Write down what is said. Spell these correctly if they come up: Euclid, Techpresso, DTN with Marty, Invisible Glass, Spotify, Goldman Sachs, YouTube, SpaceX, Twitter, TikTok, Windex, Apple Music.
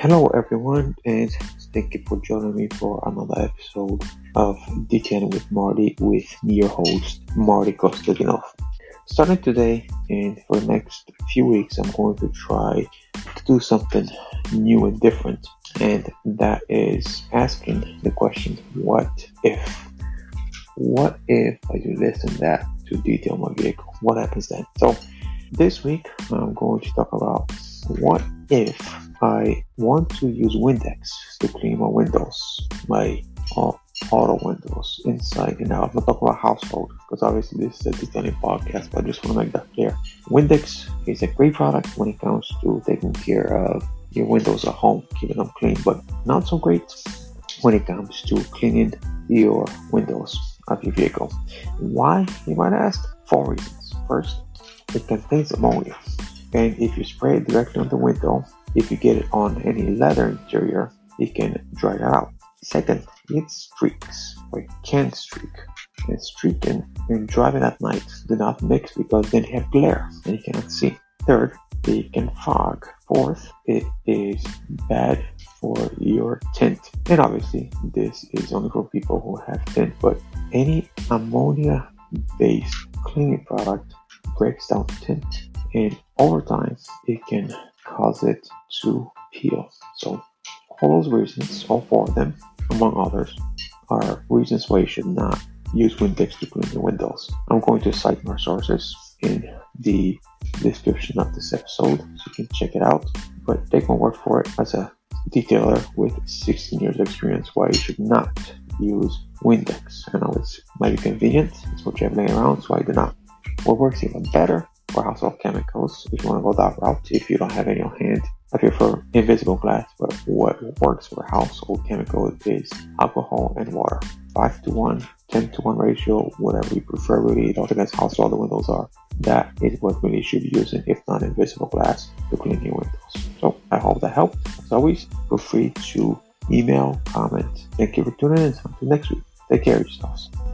Hello everyone, and thank you for joining me for another episode of DTN with Marty, with me, your host, Marty Kostadinov. Starting today and for the next few weeks, I'm going to try to do something new and different, and that is asking the question, what if? What if I do this and that to detail my vehicle? What happens then? So this week, I'm going to talk about what if I want to use Windex to clean my windows, my auto windows, inside and out. I'm not talking about household, because obviously this is a detailing podcast, but I just want to make that clear. Windex is a great product when it comes to taking care of your windows at home, keeping them clean, but not so great when it comes to cleaning your windows of your vehicle. Why, you might ask? 4 reasons. First, it contains ammonia, and if you spray it directly on the window, if you get it on any leather interior, it can dry that out. Second, it streaks, or it can streak. And streaking and driving at night do not mix, because then you have glare and you cannot see. Third, it can fog. Fourth, it is bad for your tint. And obviously, this is only for people who have tint, but any ammonia-based cleaning product breaks down tint, and over time, it can cause it to peel. So all those reasons, all 4 of them, among others, are reasons why you should not use Windex to clean your windows. I'm going to cite my sources in the description of this episode, so you can check it out. But take my word for it, as a detailer with 16 years experience, why you should not use Windex. I know it might be convenient, it's what you have laying around, so I do not. What works even better for household chemicals, if you want to go that route, if you don't have any on hand. I prefer Invisible Glass, but what works for household chemicals is alcohol and water. 5-to-1, 10-to-1 ratio, whatever you prefer, really. It all depends how small the windows are. That is what really should be using, if not Invisible Glass, to clean your windows. So I hope that helped. As always, feel free to email, comment. Thank you for tuning in. Until next week, take care of yourselves.